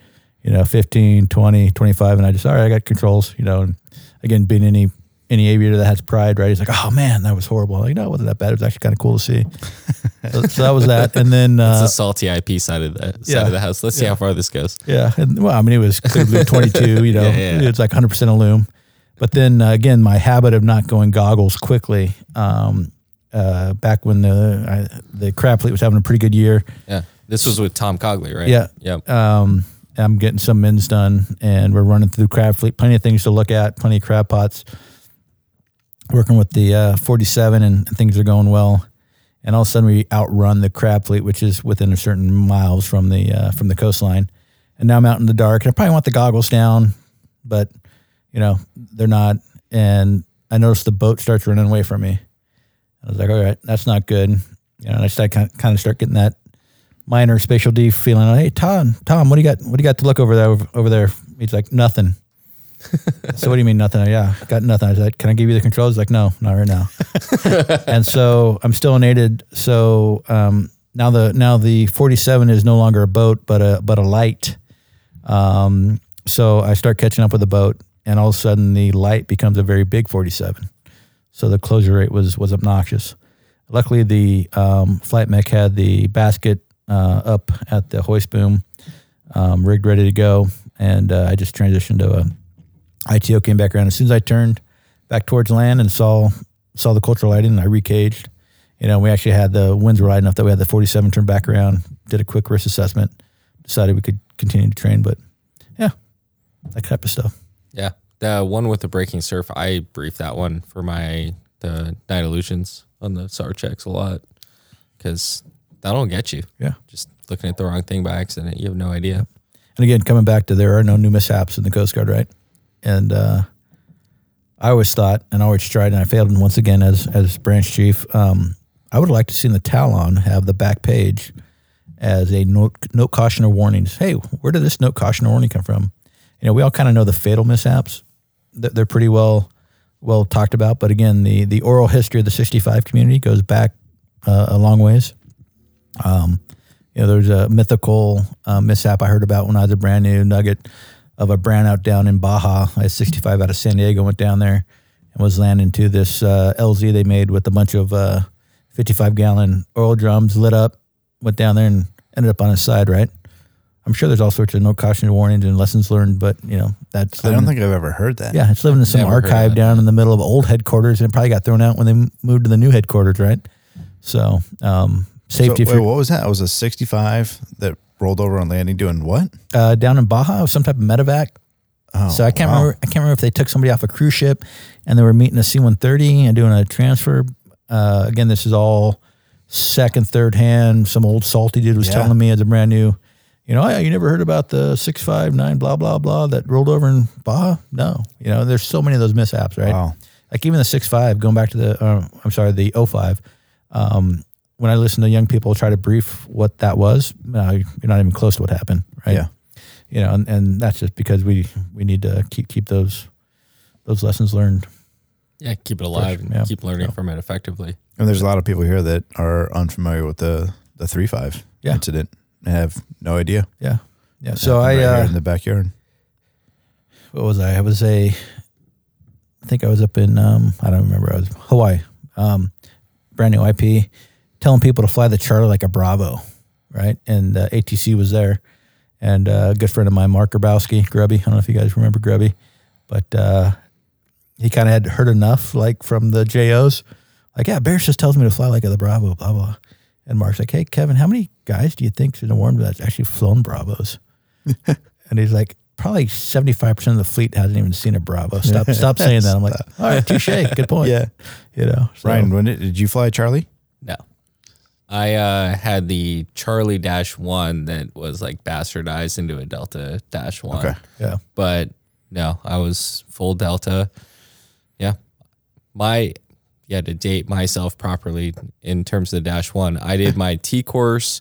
you know, 15, 20, 25, and I just, all right, I got controls, you know, and again, being any aviator that has pride, right? He's like, oh, man, that was horrible. I'm like, no, it wasn't that bad. It was actually kind of cool to see. so that was that. And then... It's the salty IP side of the house. Let's see how far this goes. Yeah. And, well, I mean, it was clear blue 22, you know. It's like 100% alum. But then, again, my habit of not going goggles quickly back when the crab fleet was having a pretty good year. Yeah. This was with Tom Cogley, right? Yeah. Yeah. I'm getting some mins done, and we're running through crab fleet. Plenty of things to look at, plenty of crab pots. Working with the 47, and things are going well. And all of a sudden, we outrun the crab fleet, which is within a certain miles from the coastline. And now I'm out in the dark, and I probably want the goggles down, but, you know, they're not. And I noticed the boat starts running away from me. I was like, all right, that's not good. You know, and I kind of start getting that minor spatial D feeling. Like, hey, Tom, what do you got to look over there? He's like, nothing. So what do you mean nothing? Yeah, got nothing. I was like, can I give you the controls? He's like, no, not right now. And so I'm still unaided. So now the 47 is no longer a boat, but a light. So I start catching up with the boat, and all of a sudden the light becomes a very big 47. So the closure rate was obnoxious. Luckily, the flight mech had the basket up at the hoist boom, rigged, ready to go, and I just transitioned to a ITO, came back around. As soon as I turned back towards land and saw the cultural lighting, I recaged. You know, we actually had the winds were light enough that we had the 47 turn back around, did a quick risk assessment, decided we could continue to train, but yeah, that type of stuff. Yeah, the one with the breaking surf, I briefed that one for the night illusions on the SAR checks a lot, because that'll get you. Yeah. Just looking at the wrong thing by accident. You have no idea. And again, coming back to there are no new mishaps in the Coast Guard, right? And I always thought, and always tried, and I failed, and once again as branch chief, I would like to see in the Talon have the back page as a note caution or warnings. Hey, where did this note caution or warning come from? You know, we all kind of know the fatal mishaps. They're pretty well talked about. But again, the oral history of the 65 community goes back a long ways. You know, there's a mythical mishap I heard about when I was a brand new nugget of a brownout out down in Baja. I was 65 out of San Diego, went down there and was landing to this LZ they made with a bunch of 55-gallon oil drums, lit up, went down there and ended up on his side, right? I'm sure there's all sorts of no caution warnings and lessons learned, but, you know, that's... I don't think I've ever heard that. Yeah, it's living in some archive down in the middle of old headquarters, and it probably got thrown out when they moved to the new headquarters, right? So... safety. So, wait, what was that? It was a 65 that rolled over on landing doing what? Down in Baja, it was some type of medevac. Oh, so I can't remember. I can't remember if they took somebody off a cruise ship and they were meeting a C-130 and doing a transfer. Again, this is all second, third hand. Some old salty dude was telling me as a brand new, you know, oh, you never heard about the 659 blah blah blah that rolled over in Baja? No, you know, there's so many of those mishaps, right? Wow. Like even the 65 going back to the 05. When I listen to young people try to brief what that was, you're not even close to what happened, right? Yeah. You know, and that's just because we need to keep those lessons learned. Yeah, keep it alive fresh, and keep learning from it effectively. And there's a lot of people here that are unfamiliar with the 3-5 incident and have no idea. Yeah. Yeah. So in the backyard. What was I? I think I was up in, I don't remember. I was Hawaii, brand new IP. Telling people to fly the charter like a Bravo, right? And ATC was there. And a good friend of mine, Mark Grabowski, Grubby. I don't know if you guys remember Grubby. But he kind of had heard enough, like, from the JOs. Like, yeah, Barris just tells me to fly like a Bravo, blah, blah. And Mark's like, hey, Kevin, how many guys do you think in the Warm that's actually flown Bravos? And he's like, probably 75% of the fleet hasn't even seen a Bravo. Stop saying that. I'm like, all right, touche. Good point. Yeah. You know. So. Ryan, did you fly a Charlie? No. I had the Charlie-1 that was like bastardized into a Delta-1. Okay. Yeah. But no, I was full Delta. Yeah. To date myself properly in terms of the -1, I did my T course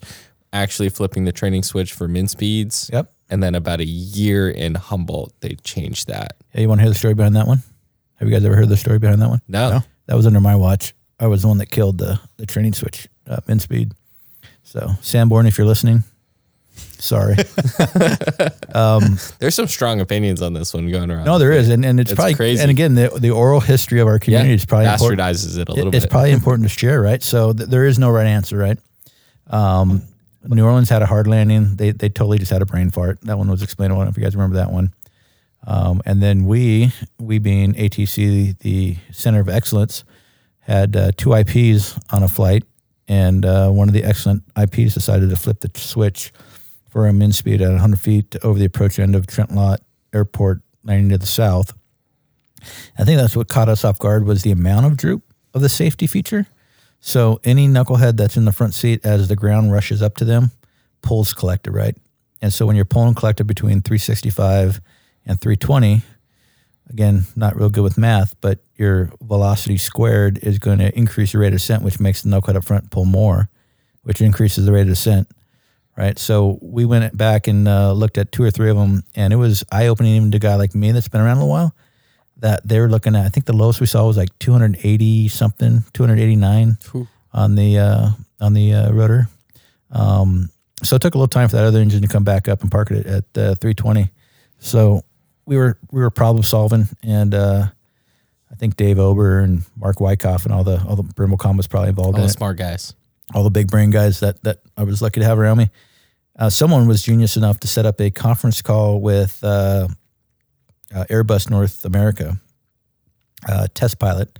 actually flipping the training switch for min speeds. Yep. And then about a year in Humboldt, they changed that. Hey, you want to hear the story behind that one? Have you guys ever heard the story behind that one? No. That was under my watch. I was the one that killed the training switch. Min speed. So Sanborn, if you're listening, sorry. There's some strong opinions on this one going around. No, there is. And it's probably crazy. And again, the oral history of our community is probably bastardizes it a little bit. It's probably important to share, right? So there is no right answer, right? New Orleans had a hard landing. They totally just had a brain fart. That one was explainable. I don't know if you guys remember that one. And then we being ATC, the Center of Excellence, had two IPs on a flight, and one of the excellent IPs decided to flip the switch for a min speed at 100 feet over the approach end of Trent Lott Airport, landing to the south. I think that's what caught us off guard was the amount of droop of the safety feature. So any knucklehead that's in the front seat as the ground rushes up to them pulls collector, right? And so when you're pulling collector between 365 and 320, again, not real good with math, but your velocity squared is going to increase your rate of descent, which makes the knucklehead up front pull more, which increases the rate of descent, right? So we went back and looked at two or three of them, and it was eye-opening even to a guy like me that's been around a while, that they were looking at, I think the lowest we saw was like 280-something, 289 on the rotor. So it took a little time for that other engine to come back up and park it at 320. So we were problem solving, and I think Dave Ober and Mark Wyckoff and all the Brimble Com was probably involved in it. All the smart guys. All the big brain guys that I was lucky to have around me. Someone was genius enough to set up a conference call with Airbus North America, test pilot.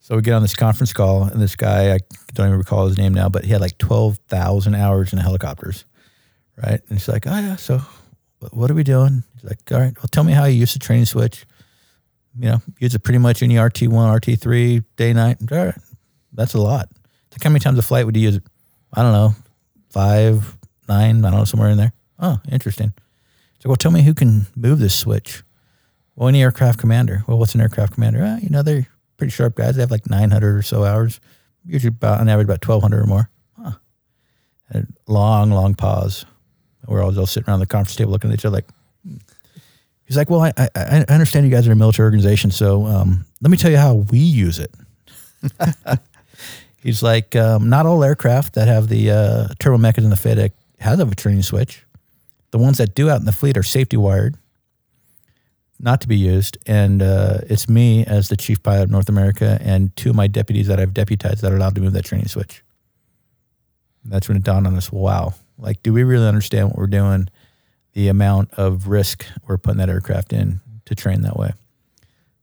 So we get on this conference call, and this guy, I don't even recall his name now, but he had like 12,000 hours in helicopters, right? And he's like, oh, yeah, so what are we doing? He's like, all right, well, tell me how you use the training switch. You know, use it pretty much any RT1, RT3, day, night. All right, that's a lot. It's like, how many times a flight would you use it? I don't know, 5, 9, I don't know, somewhere in there. Oh, interesting. He's like, well, tell me who can move this switch. Well, any aircraft commander. Well, what's an aircraft commander? You know, they're pretty sharp guys. They have like 900 or so hours, usually about, on average, about 1,200 or more. Huh. And a long, long pause. We're all just sitting around the conference table looking at each other like, he's like, well, I understand you guys are a military organization, so let me tell you how we use it. He's like, not all aircraft that have the turbo mechas and the FADEC has a training switch. The ones that do out in the fleet are safety wired, not to be used, and it's me as the chief pilot of North America and two of my deputies that I've deputized that are allowed to move that training switch. And that's when it dawned on us, wow, like, do we really understand what we're doing, the amount of risk we're putting that aircraft in to train that way?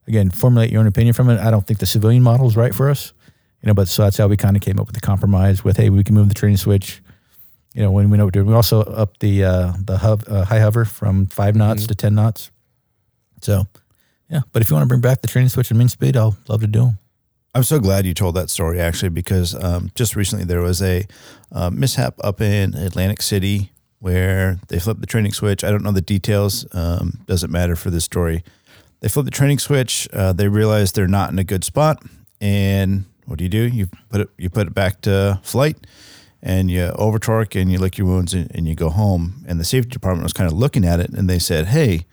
Again, formulate your own opinion from it. I don't think the civilian model is right for us, you know, but so that's how we kind of came up with the compromise with, hey, we can move the training switch, you know, when we know what we're doing. We also upped the high hover from 5 knots to 10 knots. So, yeah. But if you want to bring back the training switch and min speed, I'll love to do them. I'm so glad you told that story, actually, because just recently there was a mishap up in Atlantic City where they flipped the training switch. I don't know the details. Doesn't matter for this story. They flipped the training switch. They realized they're not in a good spot. And what do? You put it back to flight, and you over-torque, and you lick your wounds, and you go home. And the safety department was kind of looking at it, and they said, hey,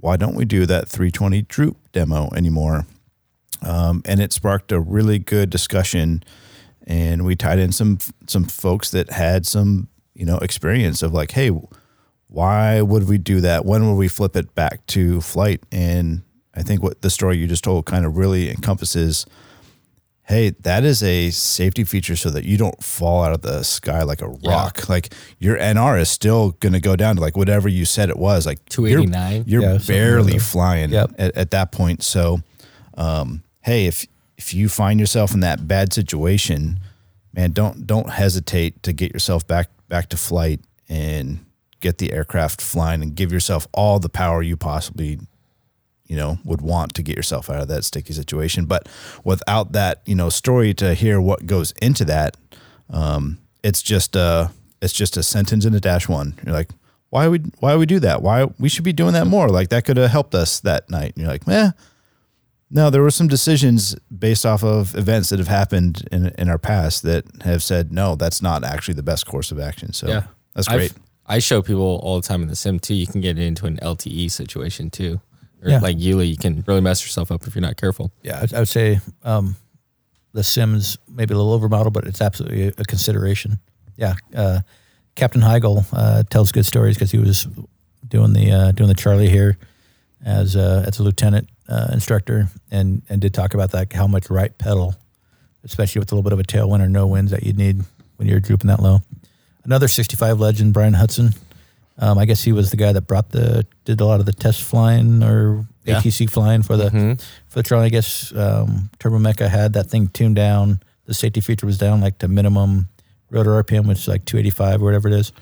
why don't we do that 320 droop demo anymore? And it sparked a really good discussion, and we tied in some folks that had some, you know, experience of like, hey, why would we do that? When would we flip it back to flight? And I think what the story you just told kind of really encompasses, hey, that is a safety feature so that you don't fall out of the sky like a rock. Yeah. Like, your NR is still going to go down to like whatever you said it was, like 289. You're barely flying at that point. So, hey, if you find yourself in that bad situation, man, don't hesitate to get yourself back to flight and get the aircraft flying and give yourself all the power you possibly, you know, would want to get yourself out of that sticky situation. But without that, you know, story to hear what goes into that, it's just a sentence in a -1. You're like, why would we do that? Why we should be doing that more? Like, that could have helped us that night. And you're like, no, there were some decisions based off of events that have happened in our past that have said, no, that's not actually the best course of action. So yeah, that's great. I show people all the time in the sim too. You can get into an LTE situation too. Or like Yuli, you can really mess yourself up if you're not careful. Yeah, I would say the Sims maybe a little overmodel, but it's absolutely a consideration. Yeah, Captain Heigl tells good stories because he was doing the Charlie here as a lieutenant instructor, and did talk about that, how much right pedal, especially with a little bit of a tailwind or no winds, that you'd need when you're drooping that low. Another 65 legend, Brian Hudson. I guess he was the guy that did a lot of the test flying or ATC flying for the for the drone. I guess Turbo Mecha had that thing tuned down. The safety feature was down like to minimum rotor RPM, which is like 285 or whatever it is.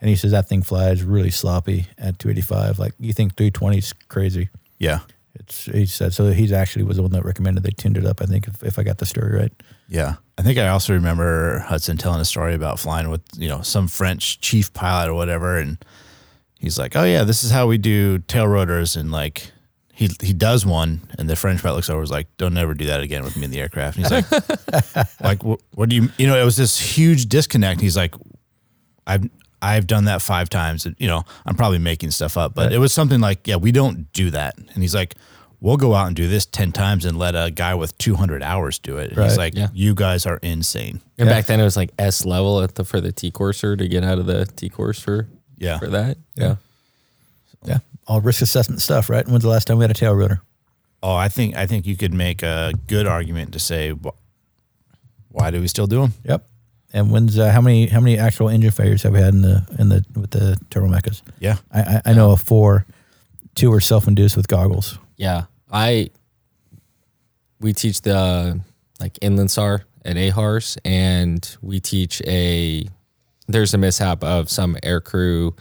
And he says that thing flies really sloppy at 285. Like you think 320 is crazy. Yeah. It's, he said, so he actually was the one that recommended they tuned it up, I think, if I got the story right. Yeah. I think I also remember Hudson telling a story about flying with, you know, some French chief pilot or whatever. And he's like, oh, yeah, this is how we do tail rotors. And, like, he does one. And the French pilot looks over and is like, don't ever do that again with me in the aircraft. And he's like, like, what do you, you know, it was this huge disconnect. He's like, I've done that 5 times. You know, I'm probably making stuff up, but right. It was something like, yeah, we don't do that. And he's like, we'll go out and do this 10 times and let a guy with 200 hours do it. And right. He's like, yeah. You guys are insane. And back then it was like S level for the T-courser to get out of the T-course for that. Yeah. Yeah. All risk assessment stuff, right? When's the last time we had a tail rotor? Oh, I think you could make a good argument to say, why do we still do them? Yep. And when's how many actual engine failures have we had in the with the turbo mechas? Yeah, I know of 4, 2 are self-induced with goggles. Yeah, we teach the like inland SAR at AHARS, and we teach there's a mishap of some aircrew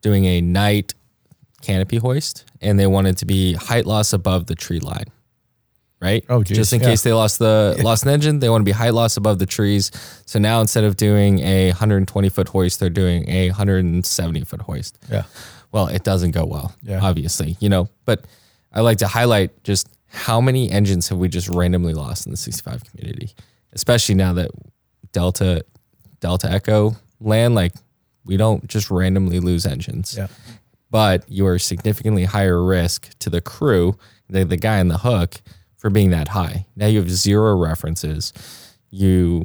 doing a night canopy hoist, and they wanted to be height loss above the tree line. Right? Oh, geez. Just in case they lost an engine, they want to be height loss above the trees. So now instead of doing a 120-foot hoist, they're doing a 170-foot hoist. Yeah. Well, it doesn't go well, obviously, you know. But I like to highlight just how many engines have we just randomly lost in the 65 community, especially now that Delta Echo land, like we don't just randomly lose engines. Yeah. But you are significantly higher risk to the crew, the guy on the hook, for being that high. Now you have 0 references. You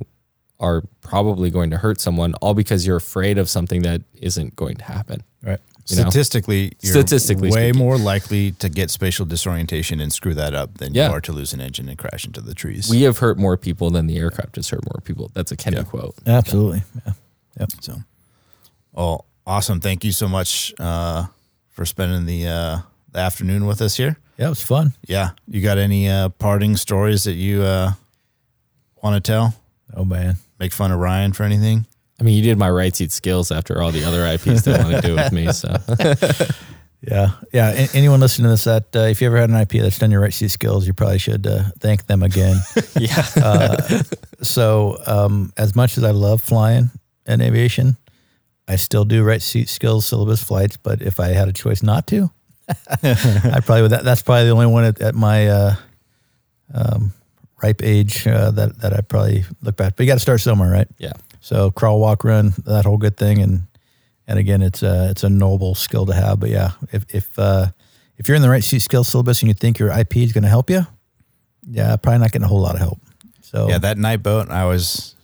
are probably going to hurt someone, all because you're afraid of something that isn't going to happen. Right. Statistically, you're way more likely to get spatial disorientation and screw that up than you are to lose an engine and crash into the trees. We have hurt more people than the aircraft has hurt more people. That's a Kennedy quote. Absolutely. Yeah. Yep. So, awesome. Thank you so much for spending the afternoon with us here. Yeah, it was fun. Yeah. You got any parting stories that you want to tell? Oh, man. Make fun of Ryan for anything? I mean, you did my right seat skills after all the other IPs they want to do with me. So, yeah. Yeah. Anyone listening to this, that if you ever had an IP that's done your right seat skills, you probably should thank them again. Yeah. So as much as I love flying and aviation, I still do right seat skills syllabus flights. But if I had a choice not to, I probably would. That's probably the only one at my ripe age that I probably look back. But you got to start somewhere, right? Yeah. So crawl, walk, run, that whole good thing, and again, it's a noble skill to have. But yeah, if you're in the right C skill syllabus and you think your IP is going to help you, yeah, probably not getting a whole lot of help. So yeah, that night boat, I always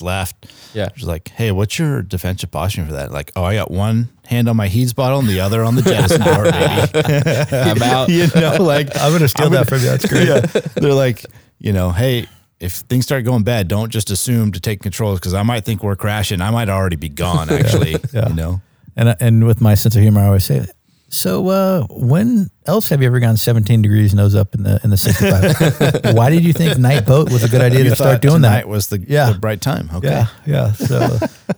laughed. Yeah. She's like, hey, what's your defensive posture for that? Like, oh, I got one hand on my Heeds bottle and the other on the jettison board, baby. I'm out. You know, like, I'm going to steal that from you. That's great. Yeah. They're like, you know, hey, if things start going bad, don't just assume to take control because I might think we're crashing. I might already be gone, actually. Yeah. You know? And with my sense of humor, I always say, so when else have you ever gone 17 degrees nose up in the 65? Why did you think night boat was a good idea to start doing that? Tonight was the bright time. Okay. Yeah. So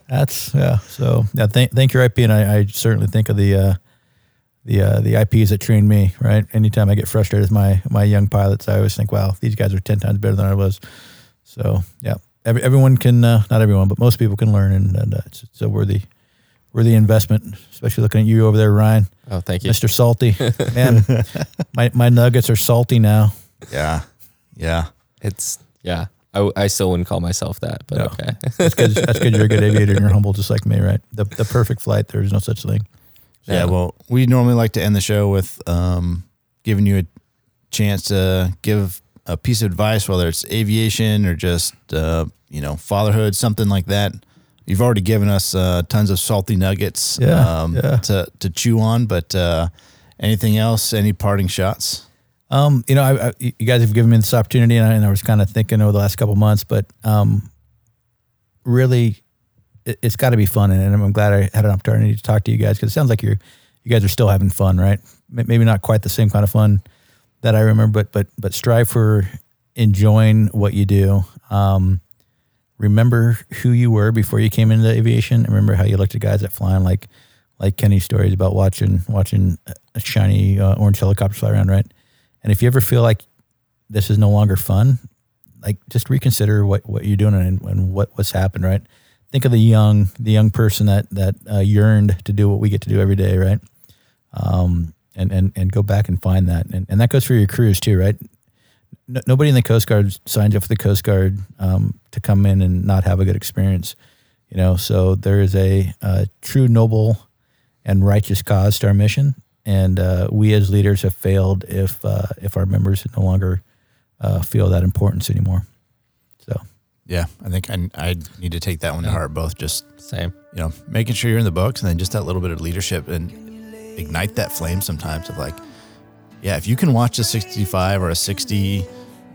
that's So yeah, thank your IP, and I certainly think of the IPs that trained me. Right. Anytime I get frustrated with my young pilots, I always think, wow, these guys are 10 times better than I was. So yeah, everyone can not everyone, but most people can learn, and it's a worthy investment, especially looking at you over there, Ryan. Oh, thank you. Mr. Salty. Man, my nuggets are salty now. Yeah. Yeah. It's, yeah. I still wouldn't call myself that, but no. Okay. That's good. You're a good aviator and you're humble just like me, right? The perfect flight, there's no such thing. So, yeah, well, we normally like to end the show with giving you a chance to give a piece of advice, whether it's aviation or just, fatherhood, something like that. You've already given us tons of salty nuggets to chew on, but anything else? Any parting shots? You guys have given me this opportunity, and I was kind of thinking over the last couple of months, but really, it's got to be fun, and I'm glad I had an opportunity to talk to you guys because it sounds like you guys are still having fun, right? maybe not quite the same kind of fun that I remember, but strive for enjoying what you do. Remember who you were before you came into aviation. Remember how you looked at guys that flying, like Kenny's stories about watching a shiny orange helicopter fly around, right? And if you ever feel like this is no longer fun, like just reconsider what you're doing and what's happened, right? Think of the young person that yearned to do what we get to do every day, right? And go back and find that. And that goes for your crews too, right? Nobody in the Coast Guard signs up for the Coast Guard to come in and not have a good experience, you know? So there is a true noble and righteous cause to our mission. And we as leaders have failed if our members no longer feel that importance anymore. So, yeah, I think I need to take that one to heart, both just same, you know, making sure you're in the books and then just that little bit of leadership and ignite that flame sometimes of like, yeah, if you can watch a 65 or a 60,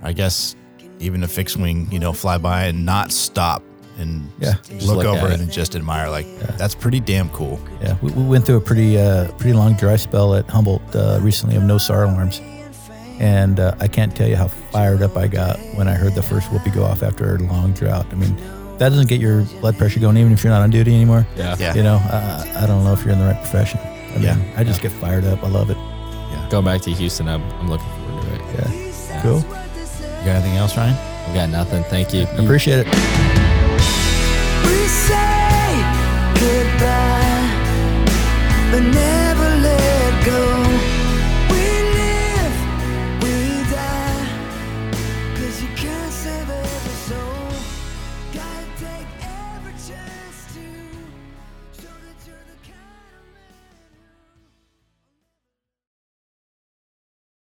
I guess even a fixed wing, you know, fly by and not stop and just look over it and just admire, like that's pretty damn cool. Yeah, we went through a pretty long dry spell at Humboldt recently of no SAR alarms. And I can't tell you how fired up I got when I heard the first whoopee go off after a long drought. I mean, that doesn't get your blood pressure going, even if you're not on duty anymore. Yeah. You know, I don't know if you're in the right profession. I mean, I just get fired up. I love it. Yeah. Going back to Houston, I'm looking forward to it. Yeah. Cool. You got anything else, Ryan? I got nothing. Thank you. I appreciate it. We say goodbye, but